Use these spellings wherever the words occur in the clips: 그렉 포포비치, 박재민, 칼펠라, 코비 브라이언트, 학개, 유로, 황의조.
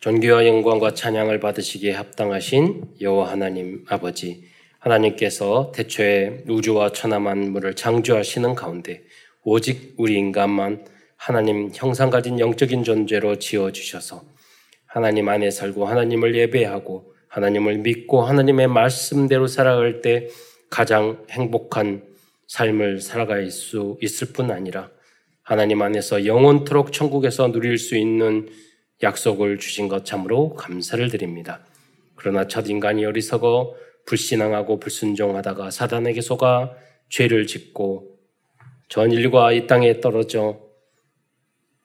존귀와 영광과 찬양을 받으시기에 합당하신 여호와 하나님 아버지, 하나님께서 태초에 우주와 천하 만물을 창조하시는 가운데 오직 우리 인간만 하나님 형상 가진 영적인 존재로 지어주셔서 하나님 안에 살고 하나님을 예배하고 하나님을 믿고 하나님의 말씀대로 살아갈 때 가장 행복한 삶을 살아갈 수 있을 뿐 아니라 하나님 안에서 영원토록 천국에서 누릴 수 있는 약속을 주신 것 참으로 감사를 드립니다. 그러나 첫 인간이 어리석어 불신앙하고 불순종하다가 사단에게 속아 죄를 짓고 전 인류가 이 땅에 떨어져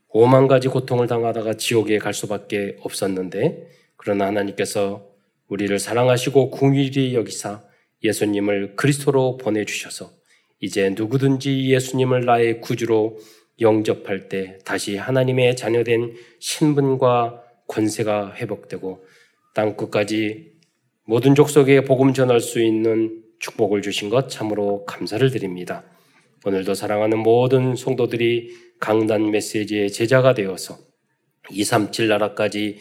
5만 가지 고통을 당하다가 지옥에 갈 수밖에 없었는데, 그러나 하나님께서 우리를 사랑하시고 긍휼히 여기사 예수님을 그리스도로 보내주셔서 이제 누구든지 예수님을 나의 구주로 영접할 때 다시 하나님의 자녀된 신분과 권세가 회복되고 땅끝까지 모든 족속에 복음 전할 수 있는 축복을 주신 것 참으로 감사를 드립니다. 오늘도 사랑하는 모든 성도들이 강단 메시지의 제자가 되어서 237 나라까지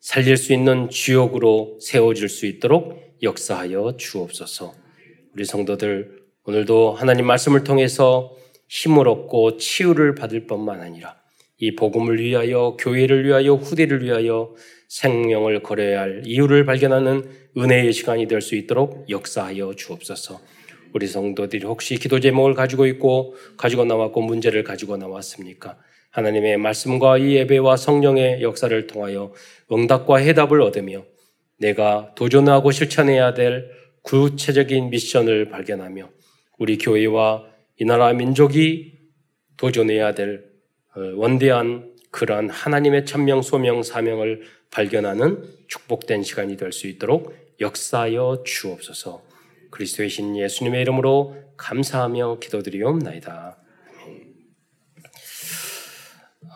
살릴 수 있는 주역으로 세워질 수 있도록 역사하여 주옵소서. 우리 성도들 오늘도 하나님 말씀을 통해서 힘을 얻고 치유를 받을 뿐만 아니라 이 복음을 위하여, 교회를 위하여, 후대를 위하여 생명을 걸어야 할 이유를 발견하는 은혜의 시간이 될 수 있도록 역사하여 주옵소서. 우리 성도들이 혹시 기도 제목을 가지고 나왔고 문제를 가지고 나왔습니까? 하나님의 말씀과 이 예배와 성령의 역사를 통하여 응답과 해답을 얻으며 내가 도전하고 실천해야 될 구체적인 미션을 발견하며 우리 교회와 이 나라 민족이 도전해야 될 원대한 그러한 하나님의 천명, 소명, 사명을 발견하는 축복된 시간이 될 수 있도록 역사하여 주옵소서. 그리스도의 신 예수님의 이름으로 감사하며 기도드리옵나이다.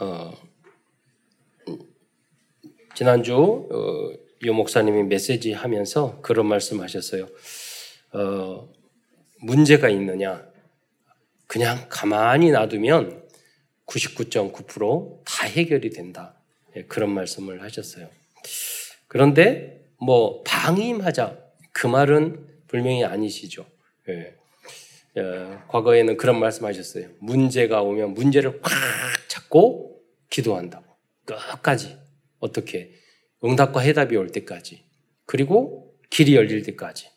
아멘. 지난주 요 목사님이 메시지 하면서 그런 말씀하셨어요. 문제가 있느냐? 그냥 가만히 놔두면 99.9% 다 해결이 된다. 그런 말씀을 하셨어요. 그런데 뭐 방임하자 그 말은 분명히 아니시죠. 과거에는 그런 말씀하셨어요. 문제가 오면 문제를 꽉 잡고 기도한다고 끝까지, 어떻게 응답과 해답이 올 때까지, 그리고 길이 열릴 때까지.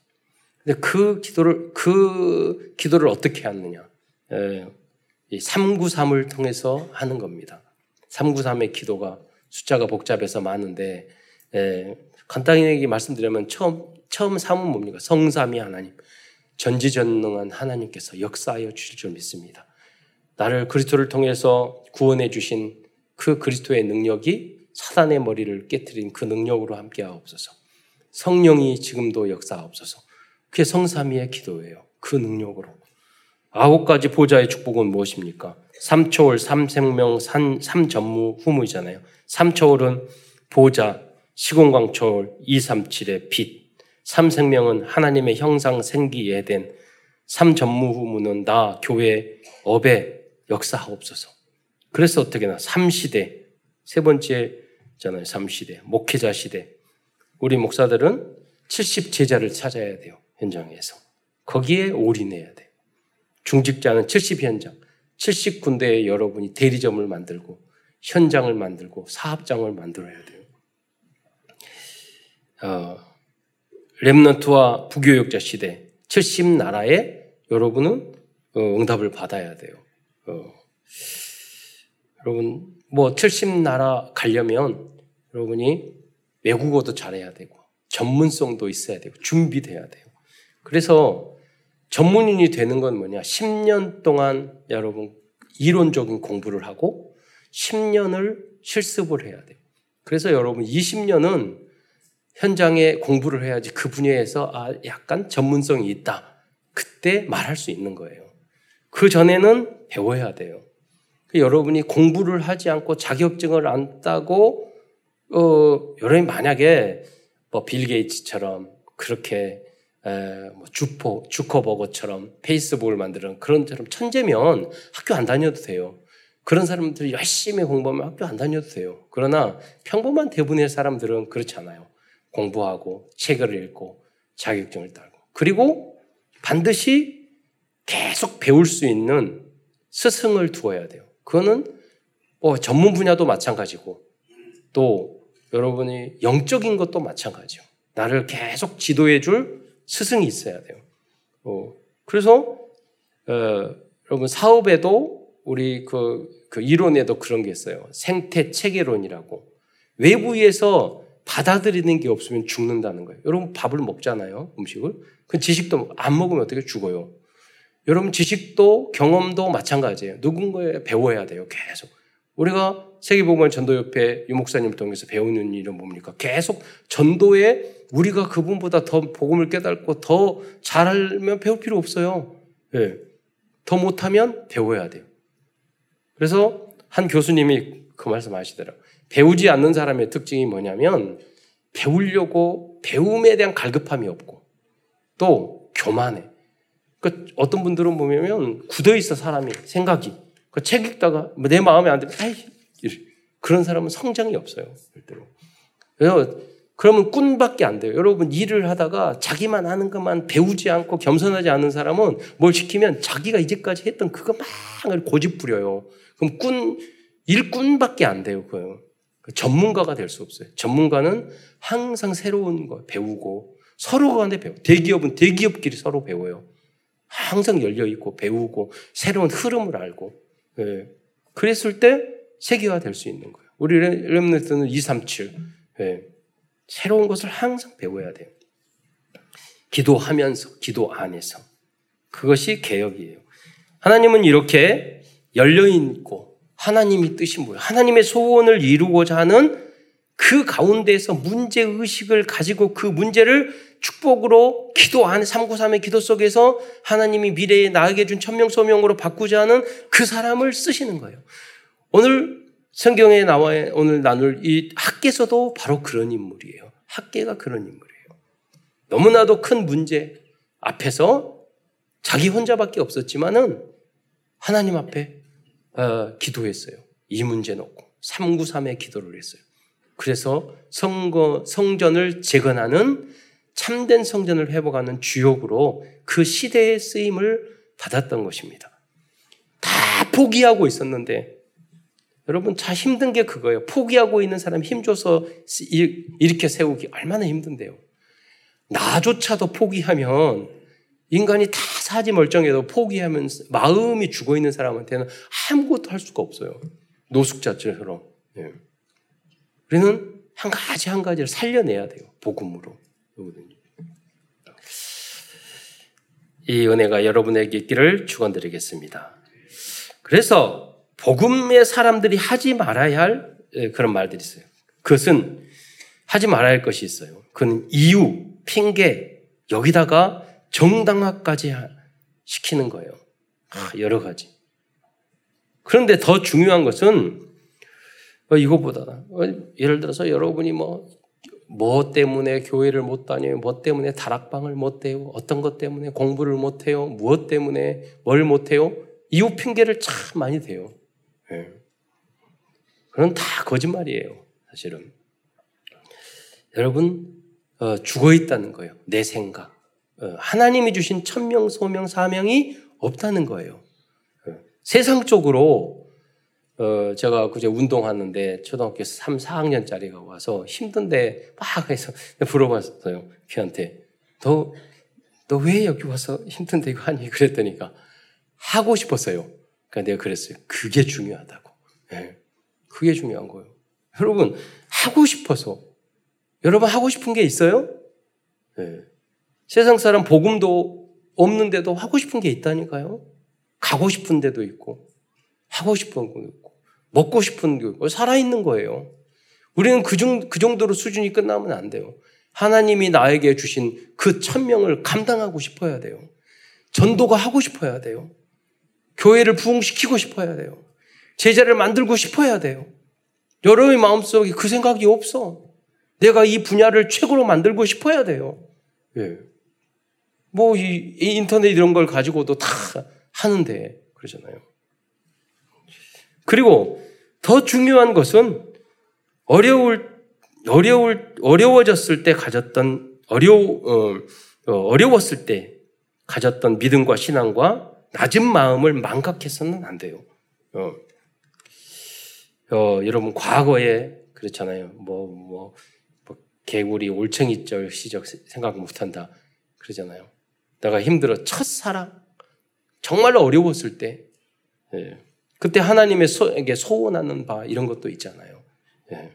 근데 그 기도를 어떻게 하느냐? 393을 통해서 하는 겁니다. 393의 기도가 숫자가 복잡해서 많은데, 간단히 말씀드리면 처음 3은 뭡니까? 성삼위 하나님, 전지전능한 하나님께서 역사하여 주실 줄 믿습니다. 나를 그리스도를 통해서 구원해 주신 그 그리스도의 능력이 사단의 머리를 깨트린 그 능력으로 함께하옵소서. 성령이 지금도 역사하옵소서. 그게 성삼위의 기도예요. 그 능력으로. 9가지 보좌의 축복은 무엇입니까? 삼초월, 삼생명, 삼전무, 후무이잖아요. 삼초월은 보좌, 시공광초월, 237의 빛. 삼생명은 하나님의 형상 생기 예된. 삼전무, 후무는 나, 교회, 업에 역사하옵소서. 그래서 어떻게 나? 삼시대, 세 번째잖아요. 삼시대, 목회자 시대. 우리 목사들은 70제자를 찾아야 돼요. 현장에서. 거기에 올인해야 돼요. 중직자는 70현장, 70군데에 여러분이 대리점을 만들고 현장을 만들고 사업장을 만들어야 돼요. 렘넌트와 부교역자 시대, 70나라에 여러분은 응답을 받아야 돼요. 여러분 뭐 70나라 가려면 여러분이 외국어도 잘해야 되고 전문성도 있어야 되고 준비돼야 돼요. 그래서 전문인이 되는 건 뭐냐? 10년 동안 여러분 이론적인 공부를 하고 10년을 실습을 해야 돼요. 그래서 여러분 20년은 현장에 공부를 해야지 그 분야에서 약간 전문성이 있다. 그때 말할 수 있는 거예요. 그 전에는 배워야 돼요. 여러분이 공부를 하지 않고 자격증을 안 따고 여러분이 만약에 뭐 빌 게이츠처럼 그렇게 주커버거처럼 페이스북을 만드는 그런 처럼 천재면 학교 안 다녀도 돼요. 그런 사람들 열심히 공부하면 학교 안 다녀도 돼요. 그러나 평범한 대부분의 사람들은 그렇지 않아요. 공부하고 책을 읽고 자격증을 따고 그리고 반드시 계속 배울 수 있는 스승을 두어야 돼요. 그거는 뭐 전문 분야도 마찬가지고 또 여러분이 영적인 것도 마찬가지요. 나를 계속 지도해 줄 스승이 있어야 돼요. 그래서 여러분 사업에도 우리 그 이론에도 그런 게 있어요. 생태 체계론이라고. 외부에서 받아들이는 게 없으면 죽는다는 거예요. 여러분 밥을 먹잖아요. 음식을. 그 지식도 안 먹으면 어떻게 죽어요. 여러분 지식도 경험도 마찬가지예요. 누군가에 배워야 돼요. 계속. 우리가 세계보고만 전도협회 유목사님을 통해서 배우는 일은 뭡니까? 계속 전도에 우리가 그분보다 더 복음을 깨닫고 더 잘하면 배울 필요 없어요. 예. 더 못하면 배워야 돼요. 그래서 한 교수님이 그 말씀 하시더라고요. 배우지 않는 사람의 특징이 뭐냐면 배우려고 배움에 대한 갈급함이 없고 또 교만해. 그러니까 어떤 분들은 보면 굳어있어 사람이 생각이. 그러니까 책 읽다가 내 마음에 안 들면 그런 사람은 성장이 없어요. 절대로. 그래서 그러면 꾼밖에 안 돼요. 여러분 일을 하다가 자기만 하는 것만 배우지 않고 겸손하지 않은 사람은 뭘 시키면 자기가 이제까지 했던 그거 막 고집 부려요. 그럼 일꾼밖에 안 돼요. 그거요. 전문가가 될 수 없어요. 전문가는 항상 새로운 거 배우고 서로 간에 배워요. 대기업은 대기업끼리 서로 배워요. 항상 열려있고 배우고 새로운 흐름을 알고. 예. 그랬을 때 세계화 될 수 있는 거예요. 우리 렘넌트는 2, 3, 7. 예. 새로운 것을 항상 배워야 돼요. 기도하면서, 기도 안에서. 그것이 개혁이에요. 하나님은 이렇게 열려있고 하나님이 뜻이 뭐예요? 하나님의 소원을 이루고자 하는 그 가운데에서 문제의식을 가지고 그 문제를 축복으로 기도 안에 393의 기도 속에서 하나님이 미래에 나에게 준 천명소명으로 바꾸자 하는 그 사람을 쓰시는 거예요. 오늘 성경에 나와 오늘 나눌 이 학개서도 바로 그런 인물이에요. 학개가 그런 인물이에요. 너무나도 큰 문제 앞에서 자기 혼자밖에 없었지만은 하나님 앞에 기도했어요. 이 문제 놓고 393의 기도를 했어요. 그래서 성전을 재건하는 참된 성전을 회복하는 주역으로 그 시대의 쓰임을 받았던 것입니다. 다 포기하고 있었는데 여러분 참 힘든 게 그거예요. 포기하고 있는 사람 힘줘서 이렇게 세우기 얼마나 힘든데요. 나조차도 포기하면 인간이 다 사지 멀쩡해도 포기하면 마음이 죽어있는 사람한테는 아무것도 할 수가 없어요. 노숙자처럼. 예. 우리는 한 가지를 살려내야 돼요. 복음으로. 이 은혜가 여러분에게 있기를 축원드리겠습니다. 그래서 복음의 사람들이 하지 말아야 할 그런 말들이 있어요. 그것은 하지 말아야 할 것이 있어요. 그건 이유, 핑계, 여기다가 정당화까지 시키는 거예요. 여러 가지. 그런데 더 중요한 것은 이것보다 예를 들어서 여러분이 뭐 때문에 교회를 못 다녀요? 뭐 때문에 다락방을 못 해요? 어떤 것 때문에 공부를 못 해요? 무엇 때문에 뭘 못 해요? 이유 핑계를 참 많이 대요. 예. 그건 다 거짓말이에요. 사실은. 여러분 죽어있다는 거예요. 내 생각. 하나님이 주신 천명, 소명, 사명이 없다는 거예요. 세상적으로 제가 그제 운동하는데 초등학교 3, 4학년짜리가 와서 힘든데 막 해서 물어봤어요. 걔한테. 너 왜 여기 와서 힘든데 이거 하니? 그랬더니까. 하고 싶었어요. 그러니까 내가 그랬어요. 그게 중요하다고. 예. 그게 중요한 거예요. 여러분, 하고 싶어서. 여러분, 하고 싶은 게 있어요? 예. 세상 사람 복음도 없는데도 하고 싶은 게 있다니까요. 가고 싶은 데도 있고, 하고 싶은 것도 있고, 먹고 싶은 게 있고, 살아있는 거예요. 우리는 그 정도로 수준이 끝나면 안 돼요. 하나님이 나에게 주신 그 천명을 감당하고 싶어야 돼요. 전도가 하고 싶어야 돼요. 교회를 부흥시키고 싶어야 돼요. 제자를 만들고 싶어야 돼요. 여러분의 마음속에 그 생각이 없어. 내가 이 분야를 최고로 만들고 싶어야 돼요. 예. 이 인터넷 이런 걸 가지고도 다 하는데 그러잖아요. 그리고 더 중요한 것은 어려워졌을 때 가졌던 어려웠을 때 가졌던 믿음과 신앙과 낮은 마음을 망각해서는 안 돼요. 여러분 과거에 그렇잖아요. 개구리 올챙이절 시절 생각 못한다 그러잖아요. 내가 힘들어 첫사랑 정말로 어려웠을 때 예. 그때 하나님의 소원하는 바 이런 것도 있잖아요. 예.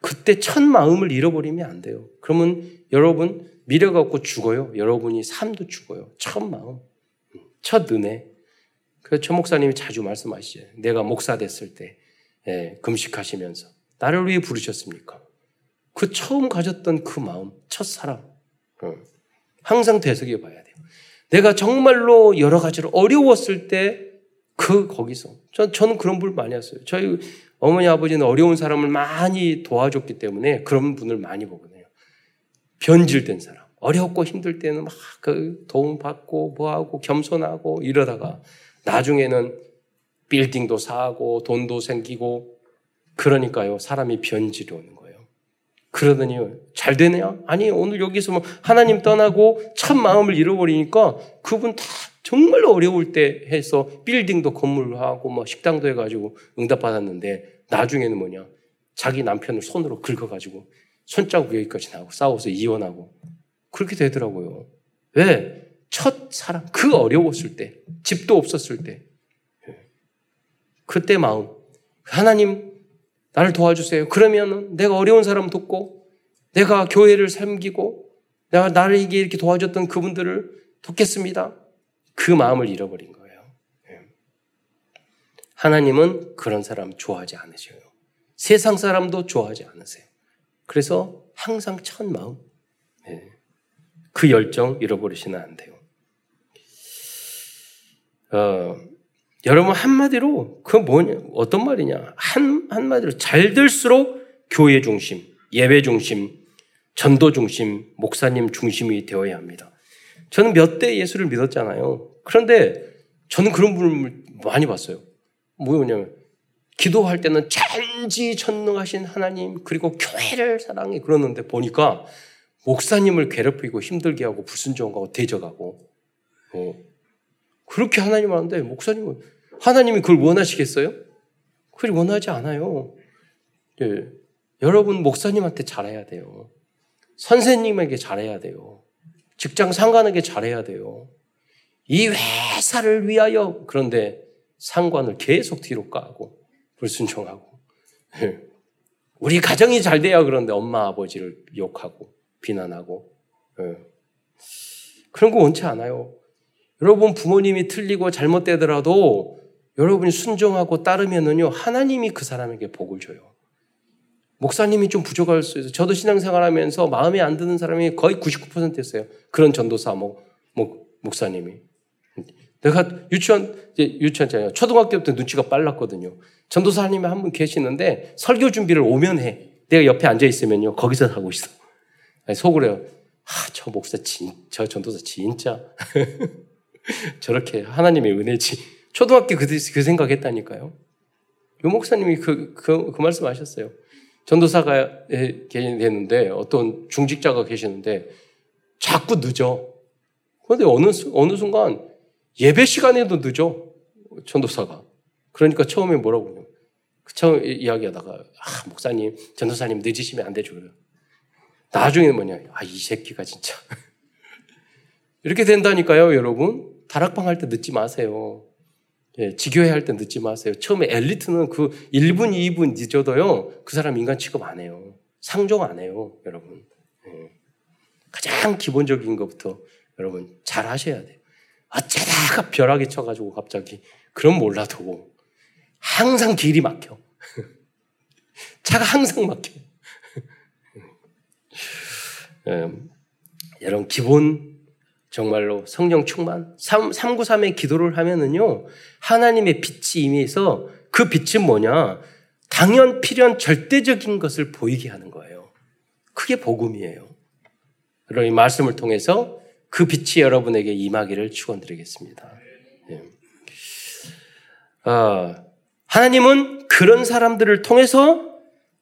그때 첫 마음을 잃어버리면 안 돼요. 그러면 여러분 미래가 없고 죽어요. 여러분이 삶도 죽어요. 첫 마음, 첫 은혜. 그래서 천 목사님이 자주 말씀하시죠. 내가 목사 됐을 때 예, 금식하시면서 나를 위해 부르셨습니까? 그 처음 가졌던 그 마음, 첫사랑. 항상 되새겨 봐야 돼요. 내가 정말로 여러 가지로 어려웠을 때 거기서. 저는 그런 분 많이 했어요. 저희 어머니, 아버지는 어려운 사람을 많이 도와줬기 때문에 그런 분을 많이 보거든요. 변질된 사람. 어렵고 힘들 때는 막 그 도움받고 뭐하고 겸손하고 이러다가 나중에는 빌딩도 사고 돈도 생기고 그러니까요. 사람이 변질이 오는 거예요. 그러더니 잘 되네요? 아니 오늘 여기서 뭐 하나님 떠나고 참 마음을 잃어버리니까 그분 다 정말 어려울 때 해서 빌딩도 건물하고 뭐 식당도 해가지고 응답받았는데 나중에는 뭐냐 자기 남편을 손으로 긁어가지고 손자국 여기까지 나고 싸워서 이혼하고 그렇게 되더라고요. 왜? 첫 사람 그 어려웠을 때 집도 없었을 때 그때 마음 하나님 나를 도와주세요. 그러면 내가 어려운 사람 돕고 내가 교회를 섬기고 내가 나를 이렇게 도와줬던 그분들을 돕겠습니다. 그 마음을 잃어버린 거예요. 하나님은 그런 사람 좋아하지 않으셔요. 세상 사람도 좋아하지 않으세요. 그래서 항상 첫 마음, 그 열정 잃어버리시면 안 돼요. 여러분 한마디로 그 뭐냐 어떤 말이냐 한마디로 잘 될수록 교회 중심, 예배 중심, 전도 중심, 목사님 중심이 되어야 합니다. 저는 몇 대 예수를 믿었잖아요. 그런데 저는 그런 분을 많이 봤어요. 뭐냐면 기도할 때는 전지전능하신 하나님 그리고 교회를 사랑해 그러는데 보니까 목사님을 괴롭히고 힘들게 하고 불순종하고 대적하고 그렇게 하나님 하는데 목사님은 하나님이 그걸 원하시겠어요? 그걸 원하지 않아요. 예. 여러분 목사님한테 잘해야 돼요. 선생님에게 잘해야 돼요. 직장 상관에게 잘해야 돼요. 이 회사를 위하여 그런데 상관을 계속 뒤로 까고 불순종하고 예. 우리 가정이 잘 돼야 그런데 엄마 아버지를 욕하고 비난하고 예. 그런 거 원치 않아요. 여러분 부모님이 틀리고 잘못되더라도 여러분이 순종하고 따르면은요 하나님이 그 사람에게 복을 줘요. 목사님이 좀 부족할 수 있어요. 저도 신앙생활하면서 마음에 안 드는 사람이 거의 99%였어요. 그런 전도사 목사님이 내가 유치원잖아요. 초등학교 때 눈치가 빨랐거든요. 전도사님이 한 분 계시는데 설교 준비를 오면 해. 내가 옆에 앉아 있으면요 거기서 하고 있어. 속으로요. 저 목사 저 전도사 진짜. 저렇게 하나님의 은혜지. 초등학교 그 생각했다니까요. 요 목사님이 그 말씀 하셨어요. 전도사가 계시는데 어떤 중직자가 계시는데 자꾸 늦어. 그런데 어느 순간 예배 시간에도 늦어. 전도사가. 그러니까 처음에 뭐라고 그러냐. 처음 이야기하다가 목사님, 전도사님 늦으시면 안 되죠. 나중에는 뭐냐. 이 새끼가 진짜. 이렇게 된다니까요, 여러분. 다락방 할 때 늦지 마세요. 예, 지교회 할 때 늦지 마세요. 처음에 엘리트는 그 1분, 2분 늦어도요, 그 사람 인간 취급 안 해요. 상종 안 해요, 여러분. 예. 가장 기본적인 것부터 여러분 잘 하셔야 돼요. 어쩌다가 벼락이 쳐가지고 갑자기, 그럼 몰라도 항상 길이 막혀. 차가 항상 막혀. 예, 여러분, 정말로 성령 충만 393의 기도를 하면은요 하나님의 빛이 임해서 그 빛은 뭐냐 당연 필연 절대적인 것을 보이게 하는 거예요. 그게 복음이에요. 그럼 이 말씀을 통해서 그 빛이 여러분에게 임하기를 축원드리겠습니다. 예. 하나님은 그런 사람들을 통해서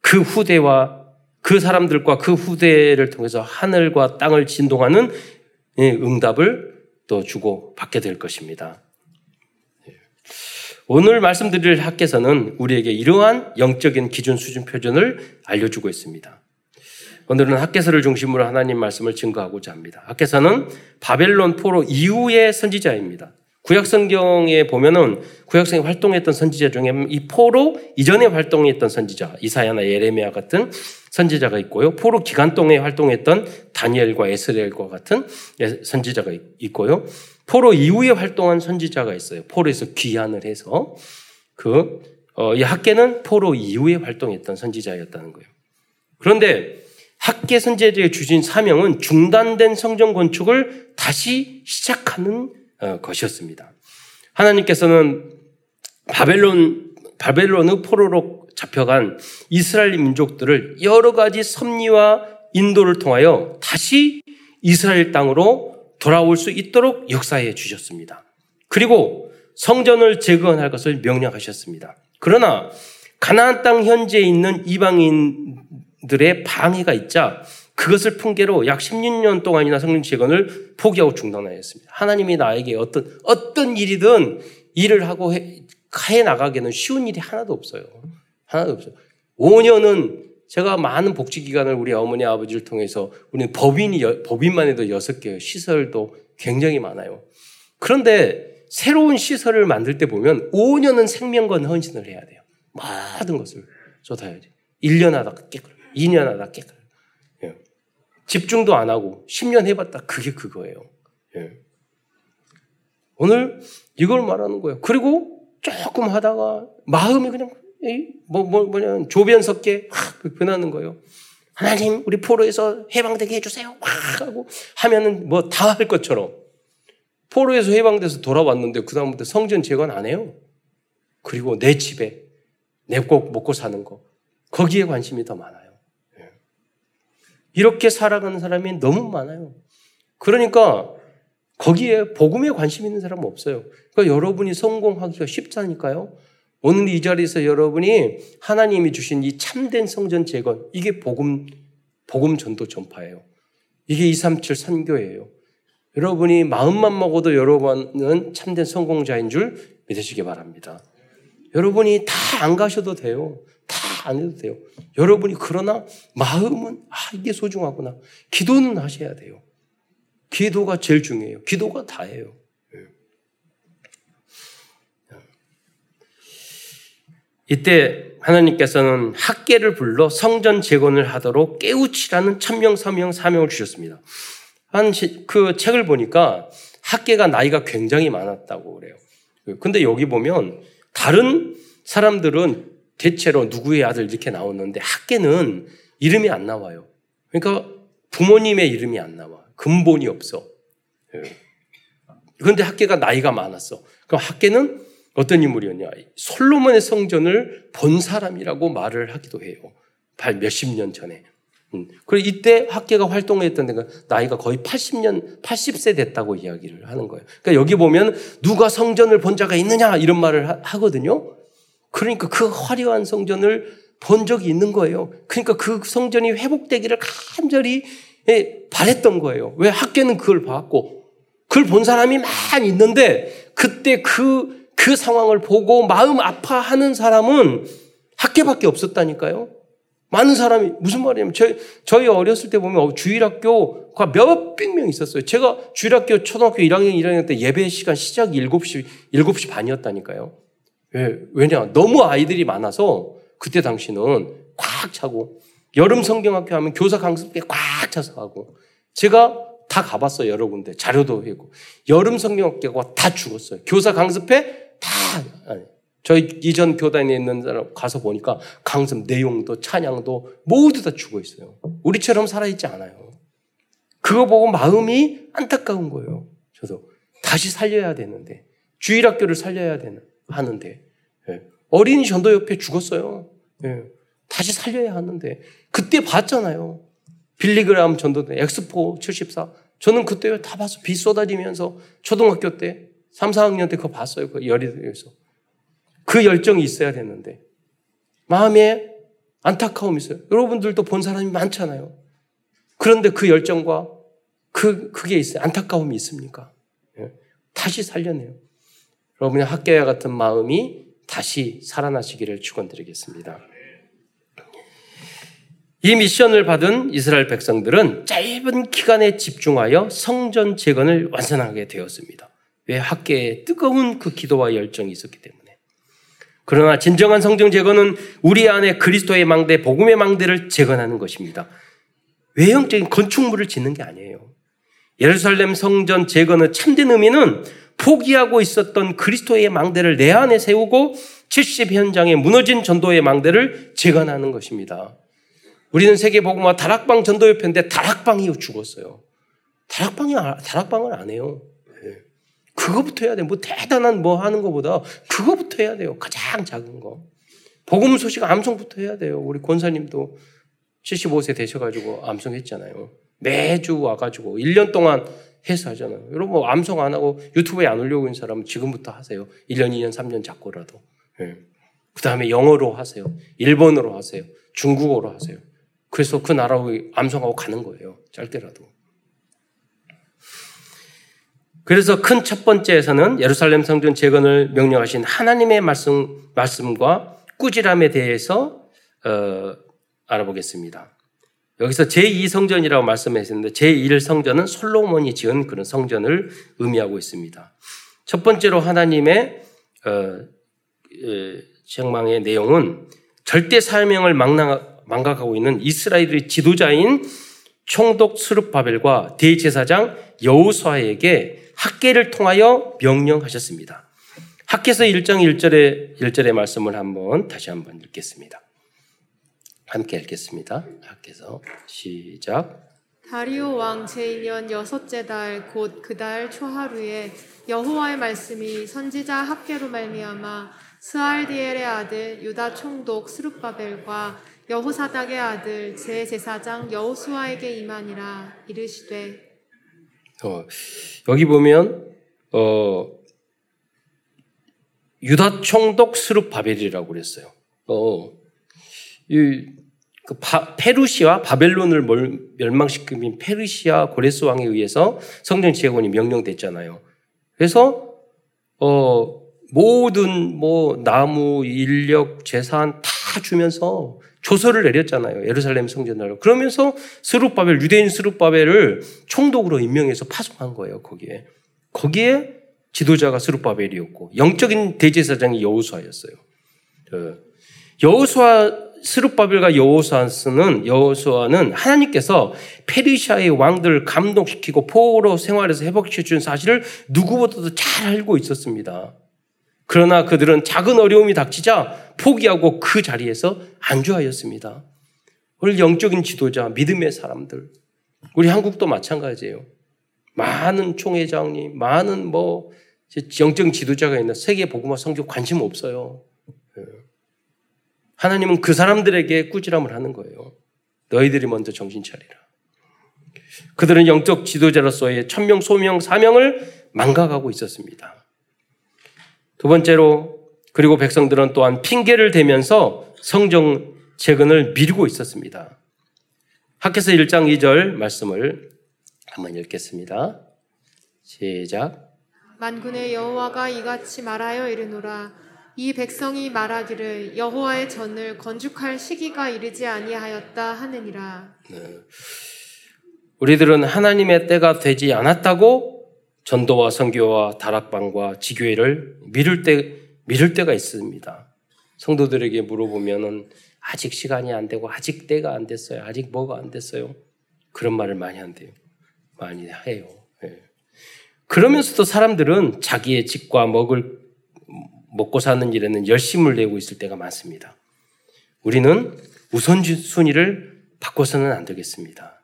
그 후대와 그 사람들과 그 후대를 통해서 하늘과 땅을 진동하는 응답을 또 주고 받게 될 것입니다. 오늘 말씀드릴 학개서는 우리에게 이러한 영적인 기준 수준 표준을 알려주고 있습니다. 오늘은 학개서를 중심으로 하나님 말씀을 증거하고자 합니다. 학개서는 바벨론 포로 이후의 선지자입니다. 구약성경에 보면은 구약성경에 활동했던 선지자 중에 이 포로 이전에 활동했던 선지자 이사야나 예레미야 같은 선지자가 있고요. 포로 기간 동안에 활동했던 다니엘과 에스겔과 같은 선지자가 있고요. 포로 이후에 활동한 선지자가 있어요. 포로에서 귀환을 해서 이 학개는 포로 이후에 활동했던 선지자였다는 거예요. 그런데 학개 선지자의 주신 사명은 중단된 성전 건축을 다시 시작하는 것이었습니다. 하나님께서는 바벨론의 포로로 잡혀간 이스라엘 민족들을 여러 가지 섭리와 인도를 통하여 다시 이스라엘 땅으로 돌아올 수 있도록 역사해 주셨습니다. 그리고 성전을 재건할 것을 명령하셨습니다. 그러나 가나안 땅 현지에 있는 이방인들의 방해가 있자 그것을 핑계로 약 16년 동안이나 성전 재건을 포기하고 중단하였습니다. 하나님이 나에게 어떤 일이든 일을 하고 해 나가기에는 쉬운 일이 하나도 없어요. 하나도 없어요. 5년은 제가 많은 복지 기간을 우리 어머니 아버지를 통해서 우리는 법인만 해도 6개 시설도 굉장히 많아요. 그런데 새로운 시설을 만들 때 보면 5년은 생명건 헌신을 해야 돼요. 모든 것을 쏟아야지. 1년 하다가 깨끗해요. 2년 하다가 깨끗해요. 집중도 안 하고 10년 해봤다. 그게 그거예요. 예. 오늘 이걸 말하는 거예요. 그리고 조금 하다가 마음이 그냥 조변석게 확 변하는 거예요. 하나님 우리 포로에서 해방되게 해주세요. 확 하고 하면은 뭐 다 할 것처럼 포로에서 해방돼서 돌아왔는데 그 다음부터 성전 재건 안 해요. 그리고 내 집에 내 꼭 먹고 사는 거 거기에 관심이 더 많아요. 이렇게 살아가는 사람이 너무 많아요. 그러니까 거기에 복음에 관심 있는 사람은 없어요. 그러니까 여러분이 성공하기가 쉽다니까요. 오늘 이 자리에서 여러분이 하나님이 주신 이 참된 성전 재건 이게 복음 전도 전파예요. 이게 237 선교예요. 여러분이 마음만 먹어도 여러분은 참된 성공자인 줄 믿으시기 바랍니다. 여러분이 다 안 가셔도 돼요. 안 해도 돼요. 여러분이 그러나 마음은 이게 소중하구나. 기도는 하셔야 돼요. 기도가 제일 중요해요. 기도가 다예요. 이때 하나님께서는 학개를 불러 성전 재건을 하도록 깨우치라는 천명사명 사명을 주셨습니다. 그 책을 보니까 학개가 나이가 굉장히 많았다고 그래요. 근데 여기 보면 다른 사람들은 대체로 누구의 아들 이렇게 나오는데 학개는 이름이 안 나와요. 그러니까 부모님의 이름이 안 나와. 근본이 없어. 그런데 학개가 나이가 많았어. 그럼 학개는 어떤 인물이었냐. 솔로몬의 성전을 본 사람이라고 말을 하기도 해요. 몇십 년 전에. 그리고 이때 학개가 활동했던 데가 나이가 거의 80세 됐다고 이야기를 하는 거예요. 그러니까 여기 보면 누가 성전을 본 자가 있느냐 이런 말을 하거든요. 그러니까 그 화려한 성전을 본 적이 있는 거예요. 그러니까 그 성전이 회복되기를 간절히 바랬던 거예요. 왜 학개는 그걸 봤고 그걸 본 사람이 많이 있는데 그때 그 상황을 보고 마음 아파하는 사람은 학개밖에 없었다니까요. 많은 사람이 무슨 말이냐면 저희 어렸을 때 보면 주일학교가 몇백 명 있었어요. 제가 주일학교 초등학교 1학년 때 예배 시간 시작이 7시 반이었다니까요. 왜냐? 너무 아이들이 많아서 그때 당시는 꽉 차고 여름 성경학교 하면 교사 강습에 꽉 차서 하고 제가 다 가봤어요. 여러 군데 자료도 있고 여름 성경학교가 다 죽었어요. 교사 강습회 다 저희 이전 교단에 있는 사람 가서 보니까 강습 내용도 찬양도 모두 다 죽어 있어요. 우리처럼 살아있지 않아요. 그거 보고 마음이 안타까운 거예요. 저도 다시 살려야 되는데 주일학교를 살려야 되는 하는데 어린이 전도협회 죽었어요. 다시 살려야 하는데 그때 봤잖아요. 빌리그람 전도대 엑스포 74 저는 그때 다 봤어요. 비 쏟아지면서 초등학교 때 3, 4학년 때 그거 봤어요. 그 열이 돼서 그 열정이 있어야 되는데 마음에 안타까움이 있어요. 여러분들도 본 사람이 많잖아요. 그런데 그 열정과 그게 있어요. 안타까움이 있습니까? 예. 다시 살려내요. 여러분의 학개와 같은 마음이 다시 살아나시기를 축원드리겠습니다. 이 미션을 받은 이스라엘 백성들은 짧은 기간에 집중하여 성전 재건을 완성하게 되었습니다. 왜? 학개의 뜨거운 그 기도와 열정이 있었기 때문에. 그러나 진정한 성전 재건은 우리 안에 그리스도의 망대, 복음의 망대를 재건하는 것입니다. 외형적인 건축물을 짓는 게 아니에요. 예루살렘 성전 재건의 참된 의미는 포기하고 있었던 그리스도의 망대를 내 안에 세우고 70현장의 무너진 전도의 망대를 재건하는 것입니다. 우리는 세계복음화 다락방 전도협회인데 다락방이 죽었어요. 다락방을 안 해요. 그거부터 해야 돼요. 대단한 하는 것보다 그거부터 해야 돼요. 가장 작은 거. 복음 소식 암송부터 해야 돼요. 우리 권사님도 75세 되셔가지고 암송했잖아요. 매주 와가지고 1년 동안 해서 하잖아요. 여러분 암송 안 하고 유튜브에 안 올려고 있는 사람은 지금부터 하세요. 1년, 2년, 3년 잡고라도. 예. 그 다음에 영어로 하세요. 일본어로 하세요. 중국어로 하세요. 그래서 그 나라로 암송하고 가는 거예요. 짧게라도. 그래서 큰 첫 번째에서는 예루살렘 성전 재건을 명령하신 하나님의 말씀과 꾸지람에 대해서 알아보겠습니다. 여기서 제2성전이라고 말씀하셨는데 제1성전은 솔로몬이 지은 그런 성전을 의미하고 있습니다. 첫 번째로 하나님의 책망의 내용은 절대 사명을 망각하고 있는 이스라엘의 지도자인 총독 스룹바벨과 대제사장 여호수아에게 학개를 통하여 명령하셨습니다. 학개서 1장 1절의 말씀을 다시 한번 읽겠습니다. 함께 읽겠습니다. 학개서 시작. 다리오 왕 제2년 6째 달 곧 그 달 초하루에 여호와의 말씀이 선지자 학개로 말미암아 스알디엘의 아들 유다 총독 스룹바벨과 여호사닥의 아들 제사장 여호수아에게 임하니라. 이르시되 여기 보면 유다 총독 스룹바벨이라고 그랬어요. 페르시아 바벨론을 멸망시킨 페르시아 고레스 왕에 의해서 성전 재건이 명령됐잖아요. 그래서 모든 나무, 인력, 재산 다 주면서 조서를 내렸잖아요. 예루살렘 성전으로. 그러면서 스룹바벨, 유대인 스룹바벨을 총독으로 임명해서 파송한 거예요. 거기에 지도자가 스룹바벨이었고 영적인 대제사장이 여호수아였어요. 스룹바벨과 여호수아는 하나님께서 페르시아의 왕들을 감동시키고 포로 생활에서 회복시켜준 사실을 누구보다도 잘 알고 있었습니다. 그러나 그들은 작은 어려움이 닥치자 포기하고 그 자리에서 안주하였습니다. 오늘 영적인 지도자, 믿음의 사람들, 우리 한국도 마찬가지예요. 많은 총회장님, 많은 영적인 지도자가 있는 세계 복음화 성교 관심 없어요. 하나님은 그 사람들에게 꾸지람을 하는 거예요. 너희들이 먼저 정신 차리라. 그들은 영적 지도자로서의 천명, 소명, 사명을 망각하고 있었습니다. 두 번째로, 그리고 백성들은 또한 핑계를 대면서 성전 재건을 미루고 있었습니다. 학개서 1장 2절 말씀을 한번 읽겠습니다. 시작. 만군의 여호와가 이같이 말하여 이르노라. 이 백성이 말하기를 여호와의 전을 건축할 시기가 이르지 아니하였다 하느니라. 우리들은 하나님의 때가 되지 않았다고 전도와 선교와 다락방과 지교회를 미룰 때가 있습니다. 성도들에게 물어보면은 아직 시간이 안 되고 아직 때가 안 됐어요. 아직 뭐가 안 됐어요. 그런 말을 많이 한대요. 많이 해요. 네. 그러면서도 사람들은 자기의 집과 먹고 사는 일에는 열심을 내고 있을 때가 많습니다. 우리는 우선순위를 바꿔서는 안 되겠습니다.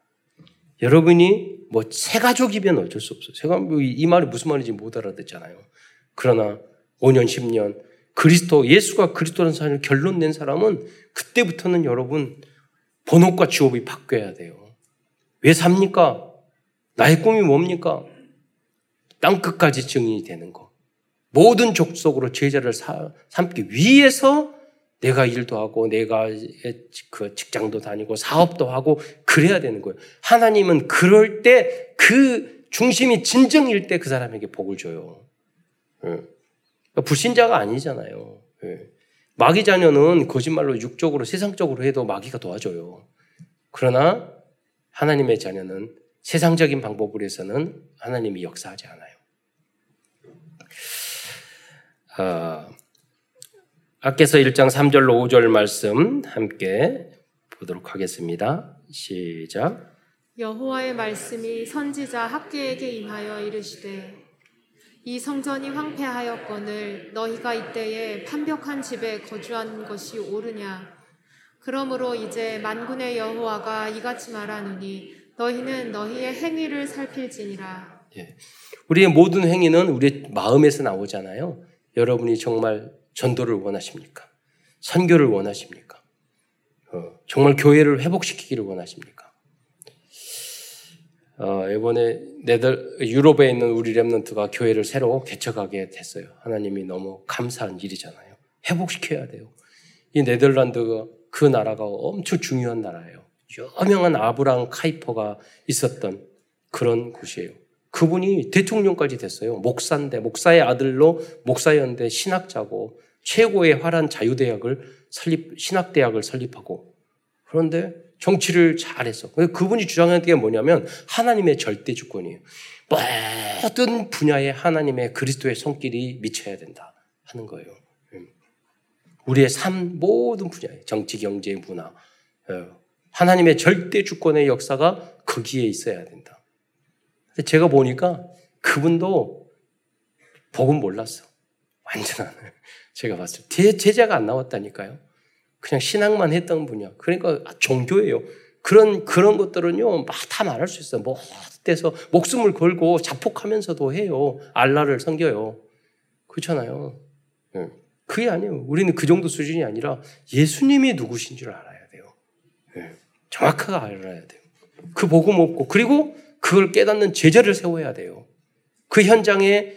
여러분이 새 가족이면 어쩔 수 없어요. 이 말이 무슨 말인지 못 알아듣잖아요. 그러나 5년, 10년 예수가 그리스도라는 사실을 결론 낸 사람은 그때부터는 여러분 본업과 직업이 바뀌어야 돼요. 왜 삽니까? 나의 꿈이 뭡니까? 땅끝까지 증인이 되는 거. 모든 족속으로 제자를 삼기 위해서 내가 일도 하고 내가 그 직장도 다니고 사업도 하고 그래야 되는 거예요. 하나님은 그럴 때 그 중심이 진정일 때 그 사람에게 복을 줘요. 불신자가 아니잖아요. 마귀 자녀는 거짓말로 육적으로 세상적으로 해도 마귀가 도와줘요. 그러나 하나님의 자녀는 세상적인 방법으로 해서는 하나님이 역사하지 않아요. 학개서 1장 3절로 5절 말씀 함께 보도록 하겠습니다. 시작. 여호와의 말씀이 선지자 학개에게 임하여 이르시되 이 성전이 황폐하였거늘 너희가 이때에 판벽한 집에 거주한 것이 옳으냐. 그러므로 이제 만군의 여호와가 이같이 말하노니 너희는 너희의 행위를 살필지니라. 예. 우리의 모든 행위는 우리의 마음에서 나오잖아요. 여러분이 정말 전도를 원하십니까? 선교를 원하십니까? 정말 교회를 회복시키기를 원하십니까? 이번에 유럽에 있는 우리 렘넌트가 교회를 새로 개척하게 됐어요. 하나님이 너무 감사한 일이잖아요. 회복시켜야 돼요. 이 네덜란드가 그 나라가 엄청 중요한 나라예요. 유명한 아브라함 카이퍼가 있었던 그런 곳이에요. 그분이 대통령까지 됐어요. 목사인데, 목사의 아들로 목사였는데 신학자고 최고의 화려한 자유대학을 신학대학을 설립하고, 그런데 정치를 잘했어. 그분이 주장하는 게 뭐냐면 하나님의 절대 주권이에요. 모든 분야에 하나님의 그리스도의 손길이 미쳐야 된다 하는 거예요. 우리의 삶 모든 분야에 정치, 경제, 문화, 하나님의 절대 주권의 역사가 거기에 있어야 된다. 제가 보니까 그분도 복은 몰랐어. 완전 안 해요. 제가 봤을 때 제자가 안 나왔다니까요. 그냥 신앙만 했던 분이야. 그러니까 종교예요. 그런 것들은요, 막 다 말할 수 있어요. 뭐 어때서 목숨을 걸고 자폭하면서도 해요. 알라를 섬겨요. 그렇잖아요. 그게 아니에요. 우리는 그 정도 수준이 아니라 예수님이 누구신 줄 알아야 돼요. 정확하게 알아야 돼요. 그 복음 없고, 그리고 그걸 깨닫는 제자를 세워야 돼요. 그 현장에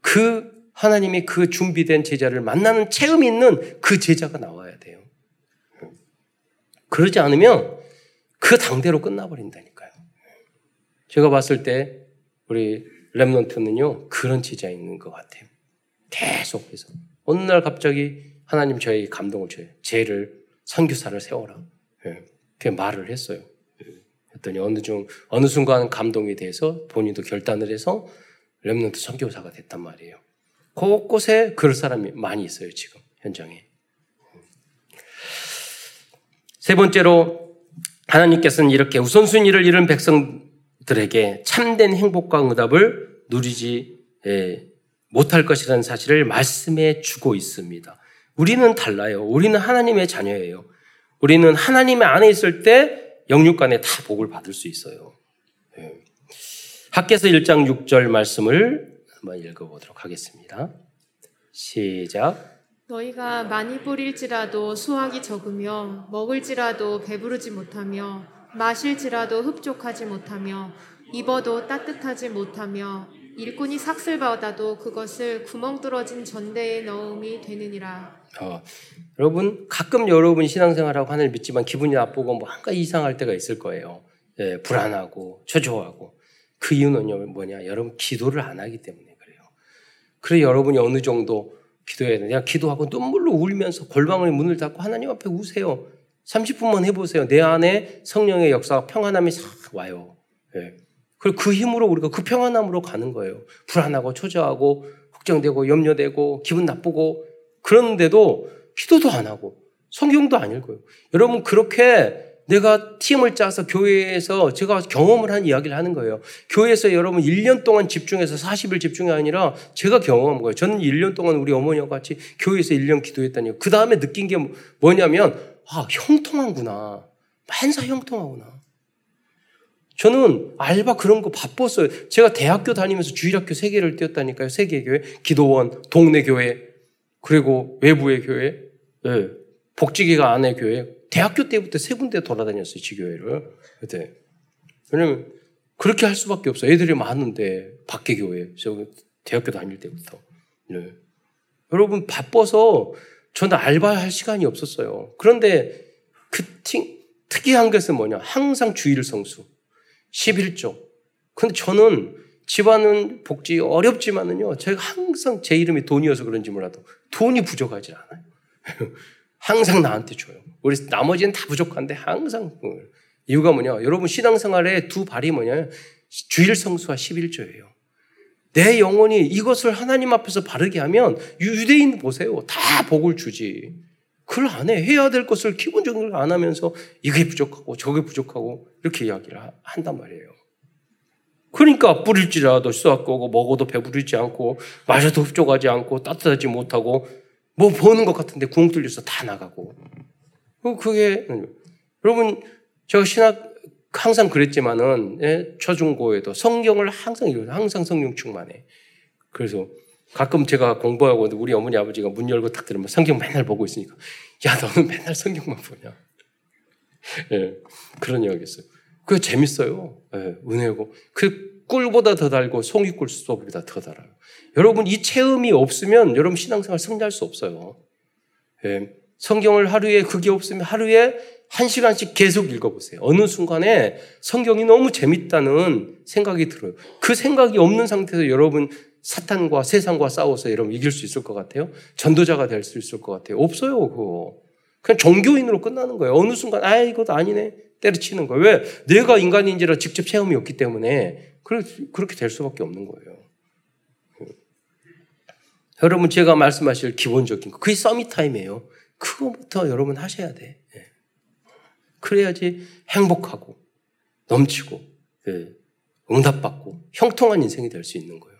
그 하나님이 그 준비된 제자를 만나는 체험 있는 그 제자가 나와야 돼요. 그러지 않으면 그 당대로 끝나버린다니까요. 제가 봤을 때 우리 렘넌트는요 그런 제자 있는 것 같아요. 계속해서 어느 날 갑자기 하나님 저에게 감동을 줘요. 쟤를 선교사를 세워라. 그렇게 말을 했어요. 그랬더니 어느 순간 감동이 돼서 본인도 결단을 해서 렘넌트 선교사가 됐단 말이에요. 곳곳에 그럴 사람이 많이 있어요. 지금 현장에. 세 번째로, 하나님께서는 이렇게 우선순위를 잃은 백성들에게 참된 행복과 응답을 누리지 못할 것이라는 사실을 말씀해 주고 있습니다. 우리는 달라요. 우리는 하나님의 자녀예요. 우리는 하나님의 안에 있을 때 영육간에 다 복을 받을 수 있어요. 학개서 1장 6절 말씀을 한번 읽어보도록 하겠습니다. 시작. 너희가 많이 뿌릴지라도 수확이 적으며 먹을지라도 배부르지 못하며 마실지라도 흡족하지 못하며 입어도 따뜻하지 못하며 일꾼이 삭슬 받아도 그것을 구멍 뚫어진 전대에 넣음이 되느니라. 여러분, 가끔 여러분 신앙생활하고 하나님 믿지만 기분이 나쁘고 뭔가 이상할 때가 있을 거예요. 예, 불안하고 초조하고. 그 이유는 뭐냐? 여러분 기도를 안 하기 때문에 그래요. 그래 여러분이 어느 정도 기도해야 돼. 내가 기도하고 눈물로 울면서 골방의 문을 닫고 하나님 앞에 우세요. 30분만 해보세요. 내 안에 성령의 역사와 평안함이 싹 와요. 예. 그리고 그 힘으로 우리가 그 평안함으로 가는 거예요. 불안하고 초조하고 걱정되고 염려되고 기분 나쁘고 그런데도 기도도 안 하고 성경도 안 읽어요. 여러분 그렇게 내가 팀을 짜서 교회에서 제가 경험을 한 이야기를 하는 거예요. 교회에서 여러분 1년 동안 집중해서 40일 집중이 아니라 제가 경험한 거예요. 저는 1년 동안 우리 어머니와 같이 교회에서 1년 기도했다니요. 그 다음에 느낀 게 뭐냐면 아, 형통하구나. 만사 형통하구나. 저는 알바 그런 거 바빴어요. 제가 대학교 다니면서 주일학교 3개를 뛰었다니까요. 3개 교회, 기도원, 동네 교회, 그리고 외부의 교회, 네. 복지기가 안의 교회. 대학교 때부터 3군데 돌아다녔어요, 지교회를. 그때. 왜냐면, 그렇게 할 수밖에 없어요. 애들이 많은데, 밖에 교회. 저 대학교 다닐 때부터. 네. 여러분 바빠서 저는 알바할 시간이 없었어요. 그런데 그 특이한 것은 뭐냐? 항상 주일 성수, 11조. 근데 저는 집안은 복지 어렵지만은요, 제가 항상 제 이름이 돈이어서 그런지 몰라도 돈이 부족하지 않아요. 항상 나한테 줘요. 우리 나머지는 다 부족한데 항상. 이유가 뭐냐? 여러분 신앙생활의 두 발이 뭐냐? 주일 성수와 11조예요. 내 영혼이 이것을 하나님 앞에서 바르게 하면 유대인 보세요. 다 복을 주지. 그걸 안 해. 해야 될 것을 기본적인 걸 안 하면서 이게 부족하고 저게 부족하고 이렇게 이야기를 한단 말이에요. 그러니까 뿌릴지라도 쏟고 먹어도 배부르지 않고 마셔도 흡족하지 않고 따뜻하지 못하고 뭐 버는 것 같은데 구멍 뚫려서 다 나가고. 그게 여러분 제가 신학 항상 그랬지만은 예, 초중고에도 성경을 항상 읽어요. 항상 성령 충만해. 그래서 가끔 제가 공부하고 우리 어머니 아버지가 문 열고 탁 들으면 성경 맨날 보고 있으니까 야 너는 맨날 성경만 보냐. 예, 그런 이야기 했어요. 그게 재밌어요. 예, 은혜고 그 꿀보다 더 달고 송이꿀 수보다 더 달아요. 여러분 이 체험이 없으면 여러분 신앙생활 성장할 수 없어요. 예, 성경을 하루에 그게 없으면 하루에 1시간씩 계속 읽어보세요. 어느 순간에 성경이 너무 재밌다는 생각이 들어요. 그 생각이 없는 상태에서 여러분 사탄과 세상과 싸워서 여러분 이길 수 있을 것 같아요? 전도자가 될 수 있을 것 같아요? 없어요, 그거. 그냥 종교인으로 끝나는 거예요. 어느 순간, 아, 이것도 아니네. 때려치는 거예요. 왜? 내가 인간인지라 직접 체험이 없기 때문에 그렇게 될 수밖에 없는 거예요. 여러분, 제가 말씀하실 기본적인 거. 그게 서밋타임이에요. 그거부터 여러분 하셔야 돼. 그래야지 행복하고 넘치고 예, 응답받고 형통한 인생이 될 수 있는 거예요.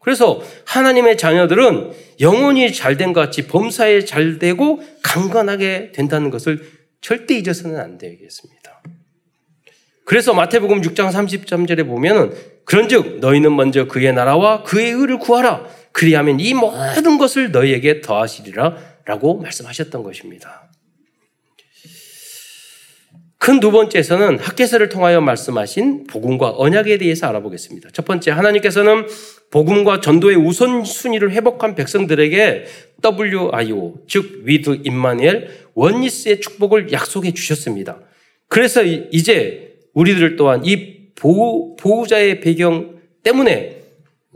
그래서 하나님의 자녀들은 영혼이 잘된 것 같이 범사에 잘되고 강건하게 된다는 것을 절대 잊어서는 안 되겠습니다. 그래서 마태복음 6장 33절에 보면은 그런즉 너희는 먼저 그의 나라와 그의 의를 구하라. 그리하면 이 모든 것을 너희에게 더하시리라 라고 말씀하셨던 것입니다. 큰 두 번째에서는 학개서를 통하여 말씀하신 복음과 언약에 대해서 알아보겠습니다. 첫 번째, 하나님께서는 복음과 전도의 우선순위를 회복한 백성들에게 WIO, 즉 위드 임마누엘 원리스의 축복을 약속해 주셨습니다. 그래서 이제 우리들 또한 이 보호자의 배경 때문에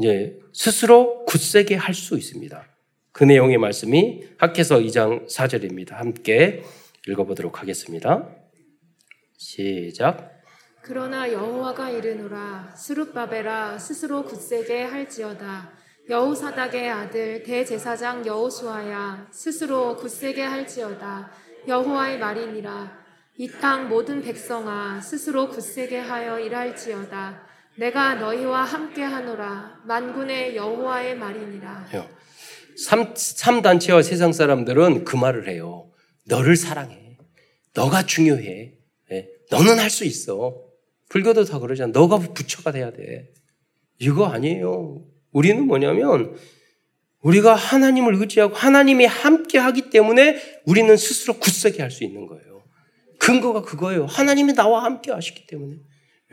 이제 스스로 굳세게 할 수 있습니다. 그 내용의 말씀이 학개서 2장 4절입니다. 함께 읽어보도록 하겠습니다. 시작. 그러나 여호와가 이르노라 스룹바벨아 스스로 굳세게 할지어다. 여호사닥의 아들 대제사장 여호수아야 스스로 굳세게 할지어다. 여호와의 말이니라. 이 땅 모든 백성아 스스로 굳세게 하여 일할지어다. 내가 너희와 함께 하노라. 만군의 여호와의 말이니라. 3단체와 세상 사람들은 그 말을 해요. 너를 사랑해. 너가 중요해. 너는 할 수 있어. 불교도 다 그러잖아. 너가 부처가 돼야 돼. 이거 아니에요. 우리는 뭐냐면 우리가 하나님을 의지하고 하나님이 함께하기 때문에 우리는 스스로 굳세게 할 수 있는 거예요. 근거가 그거예요. 하나님이 나와 함께 하시기 때문에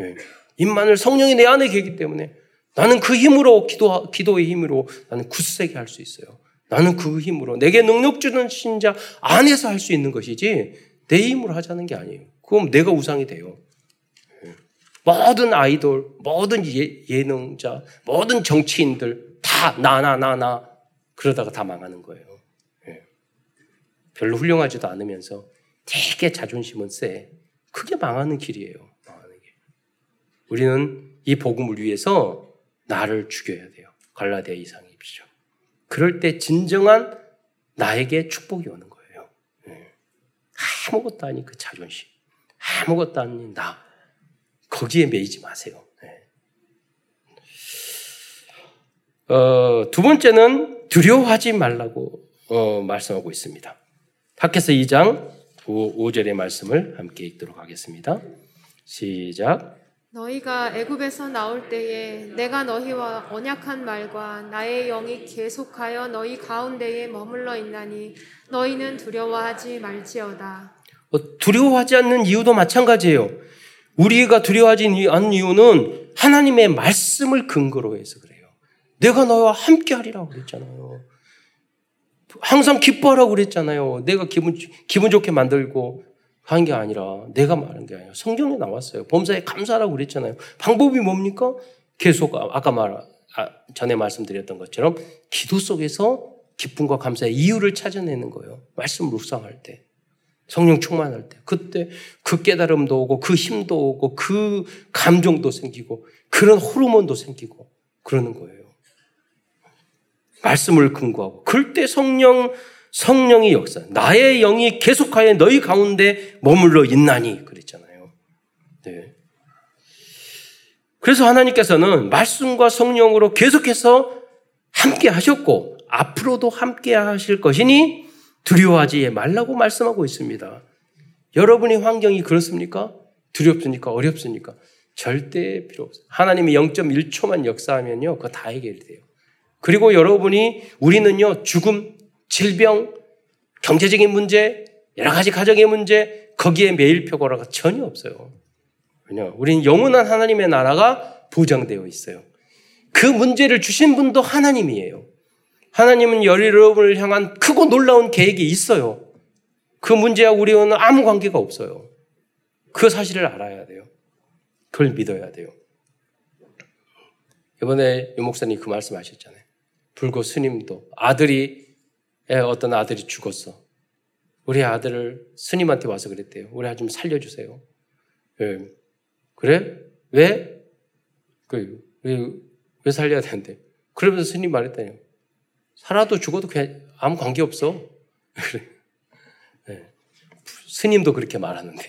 예. 임마누엘 성령이 내 안에 계시기 때문에 나는 그 힘으로 기도의 힘으로 나는 굳세게 할 수 있어요. 나는 그 힘으로 내게 능력 주는 신자 안에서 할 수 있는 것이지 내 힘으로 하자는 게 아니에요. 그럼 내가 우상이 돼요. 모든 아이돌, 모든 예능자, 모든 정치인들 다 나. 그러다가 다 망하는 거예요. 별로 훌륭하지도 않으면서 되게 자존심은 세. 그게 망하는 길이에요. 망하는 길. 우리는 이 복음을 위해서 나를 죽여야 돼요. 갈라디아 2장 2절. 그럴 때 진정한 나에게 축복이 오는 거예요. 아무것도 아닌 그 자존심. 아무것도 아닌 나. 거기에 매이지 마세요. 네. 두 번째는 두려워하지 말라고 말씀하고 있습니다. 학개서 2장 5절의 말씀을 함께 읽도록 하겠습니다. 시작. 너희가 애굽에서 나올 때에 내가 너희와 언약한 말과 나의 영이 계속하여 너희 가운데에 머물러 있나니 너희는 두려워하지 말지어다. 두려워하지 않는 이유도 마찬가지예요. 우리가 두려워하지 않는 이유는 하나님의 말씀을 근거로 해서 그래요. 내가 너와 함께하리라고 그랬잖아요. 항상 기뻐하라고 그랬잖아요. 내가 기분 좋게 만들고 한 게 아니라, 내가 말한 게 아니라 성경에 나왔어요. 범사에 감사하라고 그랬잖아요. 방법이 뭡니까? 계속 아까 전에 말씀드렸던 것처럼 기도 속에서 기쁨과 감사의 이유를 찾아내는 거예요. 말씀 묵상할 때, 성령 충만할 때, 그때 그 깨달음도 오고 그 힘도 오고 그 감정도 생기고 그런 호르몬도 생기고 그러는 거예요. 말씀을 근거하고 그럴 때 성령이 역사, 나의 영이 계속하여 너희 가운데 머물러 있나니 그랬잖아요. 네. 그래서 하나님께서는 말씀과 성령으로 계속해서 함께 하셨고 앞으로도 함께 하실 것이니 두려워하지 말라고 말씀하고 있습니다. 여러분의 환경이 그렇습니까? 두렵습니까? 어렵습니까? 절대 필요 없어요. 하나님이 0.1초만 역사하면요, 그거 다 해결돼요. 그리고 우리는요, 죽음, 질병, 경제적인 문제, 여러 가지 가정의 문제, 거기에 매일 표고라가 전혀 없어요. 왜냐? 우리는 영원한 하나님의 나라가 보장되어 있어요. 그 문제를 주신 분도 하나님이에요. 하나님은 여러분을 향한 크고 놀라운 계획이 있어요. 그 문제와 우리와는 아무 관계가 없어요. 그 사실을 알아야 돼요. 그걸 믿어야 돼요. 이번에 유 목사님 그 말씀 하셨잖아요. 불고 스님도 어떤 아들이 죽었어. 우리 아들을 스님한테 와서 그랬대요. 우리 아들 좀 살려주세요. 예. 그래? 왜? 왜 살려야 되는데? 그러면서 스님 말했다요. 살아도 죽어도 그냥 아무 관계 없어. 그래. 예. 스님도 그렇게 말하는데.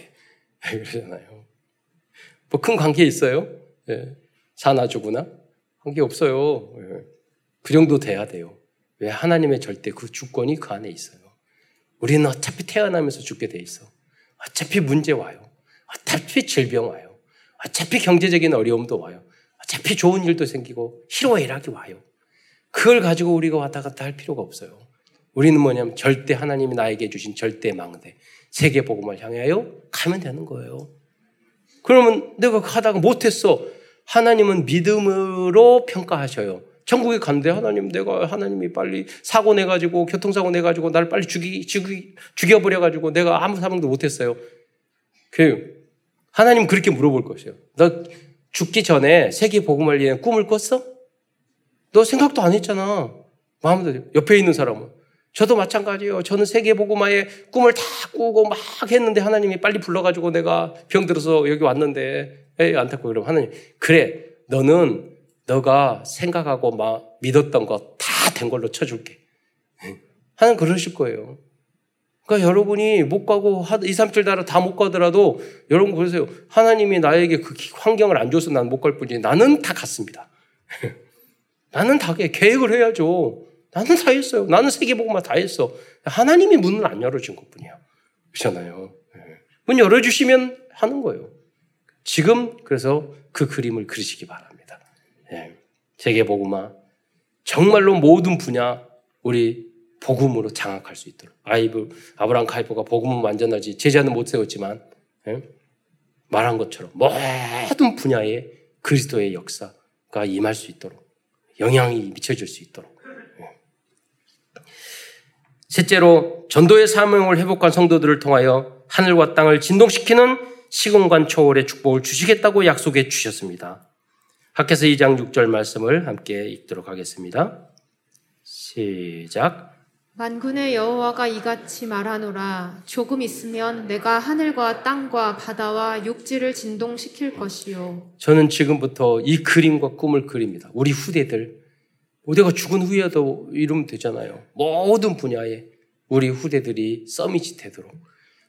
예, 그러잖아요. 뭐 큰 관계 있어요? 예. 사나 죽으나? 관계 없어요. 예. 그 정도 돼야 돼요. 왜? 하나님의 절대 그 주권이 그 안에 있어요. 우리는 어차피 태어나면서 죽게 돼 있어. 어차피 문제 와요. 어차피 질병 와요. 어차피 경제적인 어려움도 와요. 어차피 좋은 일도 생기고 희로애락이 와요. 그걸 가지고 우리가 왔다 갔다 할 필요가 없어요. 우리는 뭐냐면 절대 하나님이 나에게 주신 절대 망대, 세계 복음을 향하여 가면 되는 거예요. 그러면 내가 하다가 못했어. 하나님은 믿음으로 평가하셔요. 천국에 간대. 하나님이 빨리 교통사고 내가지고 날 빨리 죽여버려가지고 내가 아무 사명도 못했어요. 하나님 그렇게 물어볼 것이에요. 너 죽기 전에 세계 복음을 위한 꿈을 꿨어? 너 생각도 안 했잖아. 마음대로. 옆에 있는 사람은. 저도 마찬가지예요. 저는 세계 복음화의 꿈을 다 꾸고 막 했는데 하나님이 빨리 불러가지고 내가 병들어서 여기 왔는데 안타깝고 그러면 하나님 그래, 너가 생각하고 막 믿었던 거 다 된 걸로 쳐줄게. 하나님 그러실 거예요. 그러니까 여러분이 못 가고 2, 3주 달아 다 못 가더라도 여러분 그러세요. 하나님이 나에게 그 환경을 안 줘서 난 못 갈 뿐이지 나는 다 갔습니다. 나는 다 계획을 해야죠. 나는 다 했어요. 나는 세계복음화 다 했어. 하나님이 문을 안 열어준 것뿐이야. 그렇잖아요. 문 열어주시면 하는 거예요. 지금 그래서 그 그림을 그리시기 바랍니다. 예. 세계복음화 정말로 모든 분야 우리 복음으로 장악할 수 있도록 아브라함 카이퍼가 복음은 완전하지 제자는 못 세웠지만 예? 말한 것처럼 모든 분야에 그리스도의 역사가 임할 수 있도록 영향이 미쳐질 수 있도록. 셋째로 전도의 사명을 회복한 성도들을 통하여 하늘과 땅을 진동시키는 시공간 초월의 축복을 주시겠다고 약속해 주셨습니다. 학개서 2장 6절 말씀을 함께 읽도록 하겠습니다. 시작. 만군의 여호와가 이같이 말하노라. 조금 있으면 내가 하늘과 땅과 바다와 육지를 진동시킬 것이요. 저는 지금부터 이 그림과 꿈을 그립니다. 우리 후대들. 내가 죽은 후에도 이러면 되잖아요. 모든 분야에 우리 후대들이 서밋이 되도록.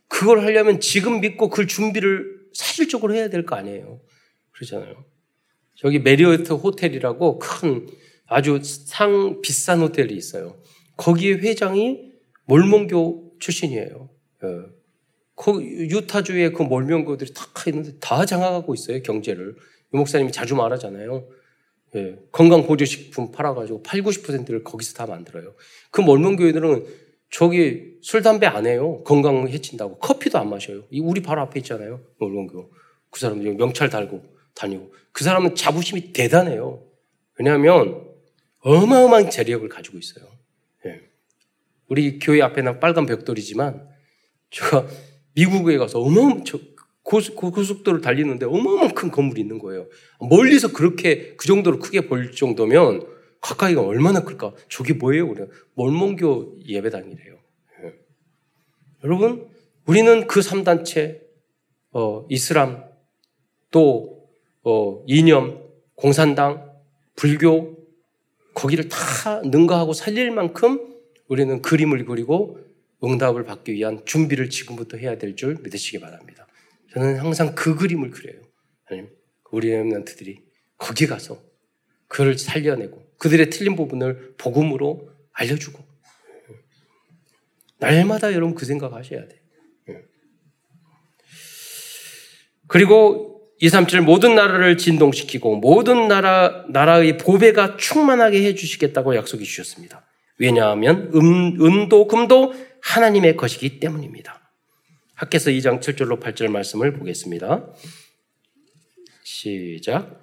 그걸 하려면 지금 믿고 그 준비를 사실적으로 해야 될 거 아니에요. 그러잖아요. 저기 메리어트 호텔이라고 큰 아주 비싼 호텔이 있어요. 거기에 회장이 몰몬교 출신이에요. 유타주의 그 몰몬교들이 다 있는데 다 장악하고 있어요, 경제를. 유 목사님이 자주 말하잖아요. 예, 건강보조식품 팔아가지고 80-90%를 거기서 다 만들어요. 그 몰몬교인들은 저기 술, 담배 안 해요. 건강 해친다고. 커피도 안 마셔요. 우리 바로 앞에 있잖아요, 몰몬교. 그 사람은 명찰 달고 다니고. 그 사람은 자부심이 대단해요. 왜냐하면 어마어마한 재력을 가지고 있어요. 예. 우리 교회 앞에는 빨간 벽돌이지만 제가 미국에 가서 어마어마한 고속도로를 달리는데 어마어마한 큰 건물이 있는 거예요. 멀리서 그렇게 그 정도로 크게 볼 정도면 가까이가 얼마나 클까? 저게 뭐예요? 그래요. 몰몬교 예배당이래요. 예. 여러분, 우리는 그 3단체, 이슬람, 또 이념, 공산당, 불교 거기를 다 능가하고 살릴 만큼 우리는 그림을 그리고 응답을 받기 위한 준비를 지금부터 해야 될 줄 믿으시기 바랍니다. 저는 항상 그 그림을 그려요. 하나님, 우리 렘넌트들이 거기 가서 그를 살려내고 그들의 틀린 부분을 복음으로 알려주고 날마다 여러분 그 생각하셔야 돼요. 그리고 237 모든 나라를 진동시키고 모든 나라의 보배가 충만하게 해주시겠다고 약속해 주셨습니다. 왜냐하면 은도 금도 하나님의 것이기 때문입니다. 학개서 2장 7절로 8절 말씀을 보겠습니다. 시작.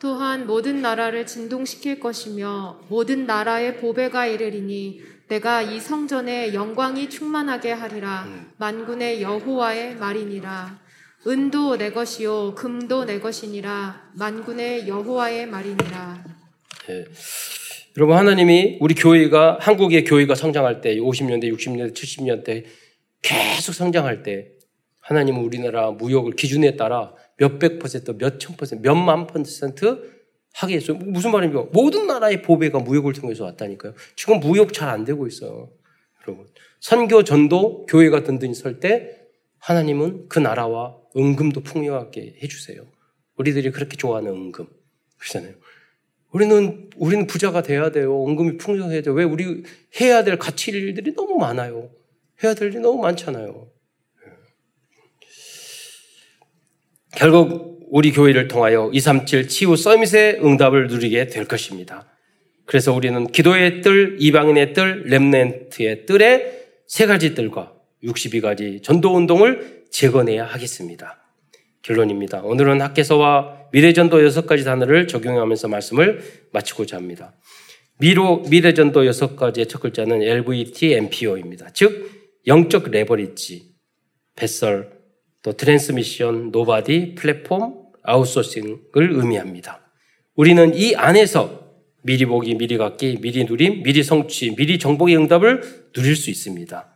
또한 모든 나라를 진동시킬 것이며 모든 나라의 보배가 이르리니 내가 이 성전에 영광이 충만하게 하리라. 만군의 여호와의 말이니라. 은도 내 것이요 금도 내 것이니라. 만군의 여호와의 말이니라. 네. 여러분, 하나님이 우리 교회가 한국의 교회가 성장할 때 50년대 60년대 70년대 계속 성장할 때 하나님은 우리나라 무역을 기준에 따라 몇백 퍼센트 몇천 퍼센트 몇만 퍼센트 하게 했어요. 무슨 말입니까? 모든 나라의 보배가 무역을 통해서 왔다니까요. 지금 무역 잘 안 되고 있어요. 여러분, 선교 전도 교회가 든든히 설 때 하나님은 그 나라와 은금도 풍요하게 해주세요. 우리들이 그렇게 좋아하는 은금. 그렇잖아요. 우리는 부자가 돼야 돼요. 은금이 풍요해야 돼요. 왜 우리 해야 될 가치 일들이 너무 많아요. 해야 될 일이 너무 많잖아요. 결국 우리 교회를 통하여 237 치유 서밋의 응답을 누리게 될 것입니다. 그래서 우리는 기도의 뜰, 이방인의 뜰, 렘넌트의 뜰의 세 가지 뜰과 62가지 전도운동을 재건해야 하겠습니다. 결론입니다. 오늘은 학개서와 미래전도 6가지 단어를 적용하면서 말씀을 마치고자 합니다. 미래전도 6가지의 첫 글자는 LVT MPO입니다. 즉 영적 레버리지, 뱃설, 또 트랜스미션, 노바디, 플랫폼, 아웃소싱을 의미합니다. 우리는 이 안에서 미리 보기, 미리 갖기, 미리 누림, 미리 성취, 미리 정복의 응답을 누릴 수 있습니다.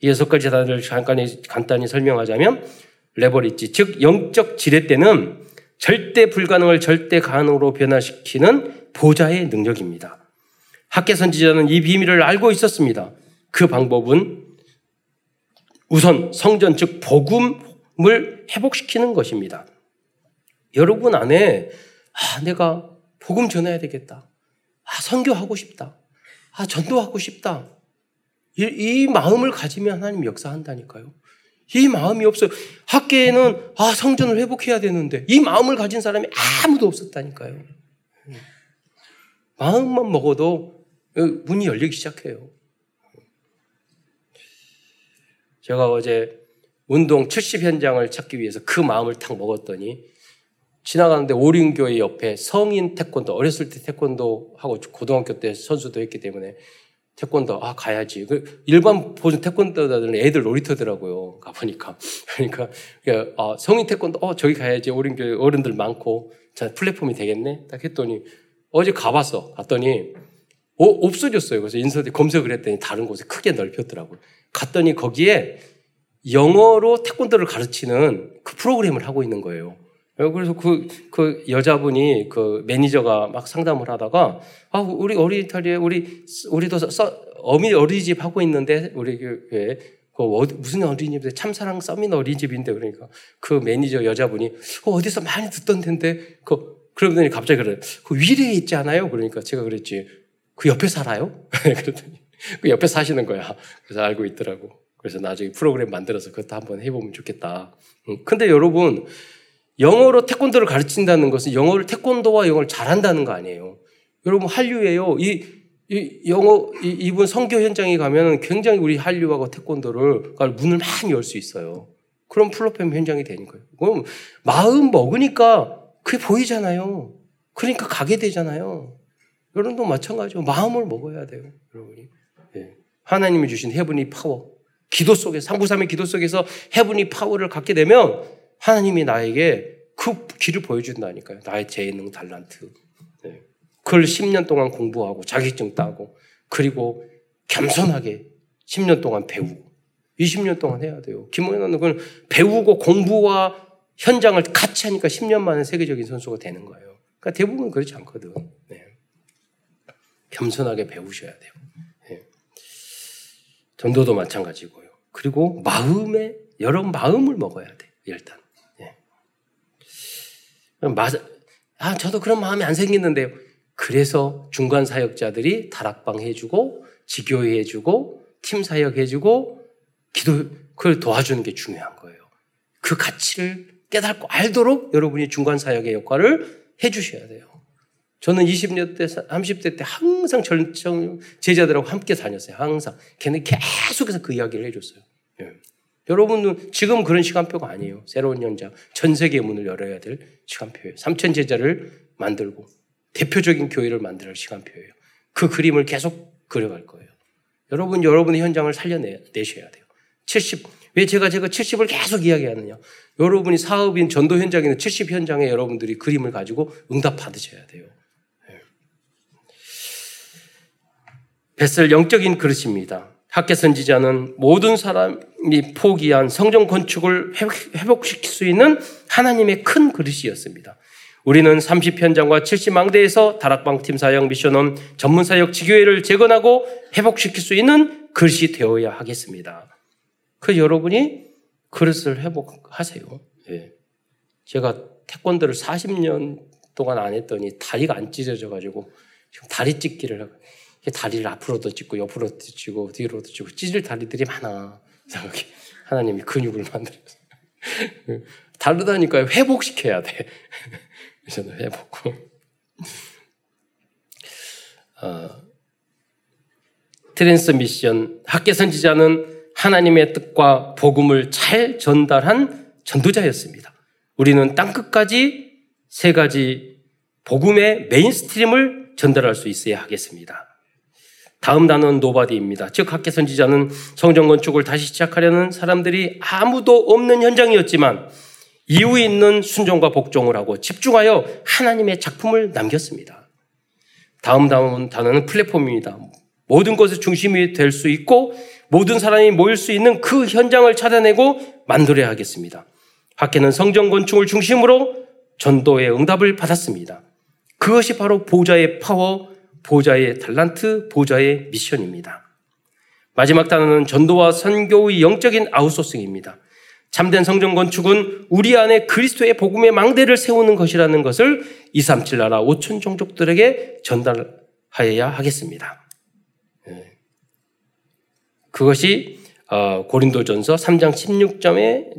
이 6가지 단어를 간단히 설명하자면 레버리지, 즉 영적 지렛대는 절대 불가능을 절대 가능으로 변화시키는 보좌의 능력입니다. 학개 선지자는 이 비밀을 알고 있었습니다. 그 방법은 우선 성전, 즉 복음을 회복시키는 것입니다. 여러분 안에 내가 복음 전해야 되겠다. 선교하고 싶다. 전도하고 싶다. 이 마음을 가지면 하나님 역사한다니까요. 이 마음이 없어요. 학개에는 성전을 회복해야 되는데 이 마음을 가진 사람이 아무도 없었다니까요. 마음만 먹어도 문이 열리기 시작해요. 제가 어제 운동 70 현장을 찾기 위해서 그 마음을 탁 먹었더니 지나가는데 오륜교회 옆에 성인 태권도, 어렸을 때 태권도 하고 고등학교 때 선수도 했기 때문에 태권도, 가야지. 일반 보는 태권도들은 애들 놀이터더라고요. 가보니까. 그러니까, 성인 태권도, 저기 가야지. 어린교회 어른들 많고, 자, 플랫폼이 되겠네? 딱 했더니, 어제 가봤어. 갔더니, 없어졌어요. 그래서 인터넷 검색을 했더니 다른 곳에 크게 넓혔더라고요. 갔더니 거기에 영어로 태권도를 가르치는 그 프로그램을 하고 있는 거예요. 그래서 그 여자분이 그 매니저가 막 상담을 하다가, 우리 어린이탈리에, 우리도 어린이집 하고 있는데, 우리 교회에, 무슨 어린이집인데, 참사랑 서민 어린이집인데, 그러니까 그 매니저 여자분이, 어디서 많이 듣던 텐데, 그러더니 갑자기 그래요. 그 위례에 있지 않아요? 그러니까 제가 그랬지. 그 옆에 살아요? 그랬더니, 그 옆에 사시는 거야. 그래서 알고 있더라고. 그래서 나중에 프로그램 만들어서 그것도 한번 해보면 좋겠다. 근데 여러분, 영어로 태권도를 가르친다는 것은 태권도와 영어를 잘한다는 거 아니에요. 여러분, 한류예요. 이분 선교 현장에 가면은 굉장히 우리 한류하고 태권도를, 문을 많이 열 수 있어요. 그럼 플랫폼 현장이 되니까요. 그럼 마음 먹으니까 그게 보이잖아요. 그러니까 가게 되잖아요. 여러분도 마찬가지고 마음을 먹어야 돼요, 여러분이. 예. 하나님이 주신 헤븐이 파워, 기도 속에서, 삼부삼의 기도 속에서 헤븐이 파워를 갖게 되면 하나님이 나에게 그 길을 보여준다니까요. 나의 재능, 달란트. 예. 그걸 10년 동안 공부하고 자격증 따고 그리고 겸손하게 10년 동안 배우고 20년 동안 해야 돼요. 김호연은 그걸 배우고 공부와 현장을 같이 하니까 10년 만에 세계적인 선수가 되는 거예요. 그러니까 대부분 그렇지 않거든. 네. 겸손하게 배우셔야 돼요. 네. 전도도 마찬가지고요. 그리고 마음에, 여러 마음을 먹어야 돼요, 일단. 네. 저도 그런 마음이 안 생기는데요. 그래서 중간 사역자들이 다락방 해주고, 지교회 해주고, 팀 사역 해주고, 그걸 도와주는 게 중요한 거예요. 그 가치를 깨닫고 알도록 여러분이 중간 사역의 역할을 해주셔야 돼요. 저는 20년 때, 30대 때 항상 젊은 제자들하고 함께 다녔어요. 항상. 걔는 계속해서 그 이야기를 해줬어요. 예. 여러분은 지금 그런 시간표가 아니에요. 새로운 현장, 전 세계의 문을 열어야 될 시간표예요. 3,000 제자를 만들고 대표적인 교회를 만들 시간표예요. 그 그림을 계속 그려갈 거예요. 여러분의 현장을 살려내셔야 돼요. 70왜 제가 70을 계속 이야기하느냐. 여러분이 사업인 전도 현장에는 70 현장에 여러분들이 그림을 가지고 응답 받으셔야 돼요. 네. 뱃을 영적인 그릇입니다. 학개 선지자는 모든 사람이 포기한 성전 건축을 회복시킬 수 있는 하나님의 큰 그릇이었습니다. 우리는 30현장과 70망대에서 다락방 팀 사역, 미션원, 전문 사역, 지교회를 재건하고 회복시킬 수 있는 그릇이 되어야 하겠습니다. 여러분이 그릇을 회복하세요. 예. 제가 태권도를 40년 동안 안 했더니 다리가 안 찢어져가지고 지금 다리 찢기를 하고, 다리를 앞으로도 찢고 옆으로도 찢고 뒤로도 찢고 찢을 다리들이 많아. 하나님이 근육을 만들어서 다르다니까요. 회복시켜야 돼. 저는 회복. 트랜스미션, 학개 선지자는 하나님의 뜻과 복음을 잘 전달한 전도자였습니다. 우리는 땅끝까지 세 가지 복음의 메인스트림을 전달할 수 있어야 하겠습니다. 다음 단어는 노바디입니다. 즉 학개 선지자는 성전 건축을 다시 시작하려는 사람들이 아무도 없는 현장이었지만 이유 있는 순종과 복종을 하고 집중하여 하나님의 작품을 남겼습니다. 다음 단어는 플랫폼입니다. 모든 것의 중심이 될 수 있고 모든 사람이 모일 수 있는 그 현장을 찾아내고 만들어야 하겠습니다. 학개는 성전 건축을 중심으로 전도의 응답을 받았습니다. 그것이 바로 보좌의 파워, 보좌의 달란트, 보좌의 미션입니다. 마지막 단어는 전도와 선교의 영적인 아웃소싱입니다. 참된 성전 건축은 우리 안에 그리스도의 복음의 망대를 세우는 것이라는 것을 237 나라 5천 종족들에게 전달하여야 하겠습니다. 그것이 고린도전서 3장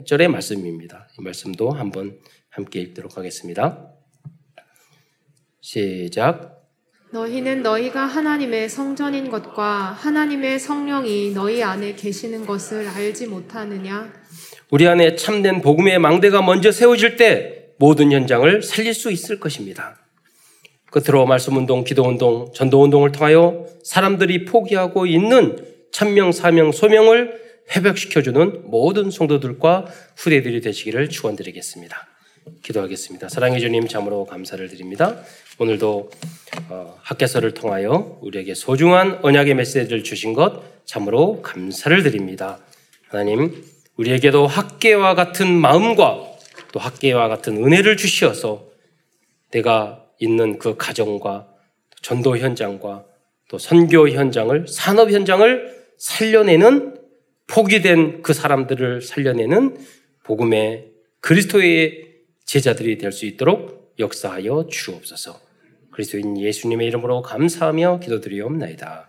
16절의 말씀입니다. 이 말씀도 한번 함께 읽도록 하겠습니다. 시작. 너희는 너희가 하나님의 성전인 것과 하나님의 성령이 너희 안에 계시는 것을 알지 못하느냐. 우리 안에 참된 복음의 망대가 먼저 세워질 때 모든 현장을 살릴 수 있을 것입니다. 끝으로 말씀운동, 기도운동, 전도운동을 통하여 사람들이 포기하고 있는 천명, 사명, 소명을 회복시켜주는 모든 성도들과 후대들이 되시기를 축원드리겠습니다. 기도하겠습니다. 사랑해 주님, 참으로 감사를 드립니다. 오늘도 학개서를 통하여 우리에게 소중한 언약의 메시지를 주신 것 참으로 감사를 드립니다. 하나님, 우리에게도 학개와 같은 마음과 또 학개와 같은 은혜를 주시어서 내가 있는 그 가정과 전도 현장과 또 선교 현장을, 산업 현장을 살려내는, 포기된 그 사람들을 살려내는 복음의 그리스도의 제자들이 될 수 있도록 역사하여 주옵소서. 그리스도인 예수님의 이름으로 감사하며 기도드리옵나이다.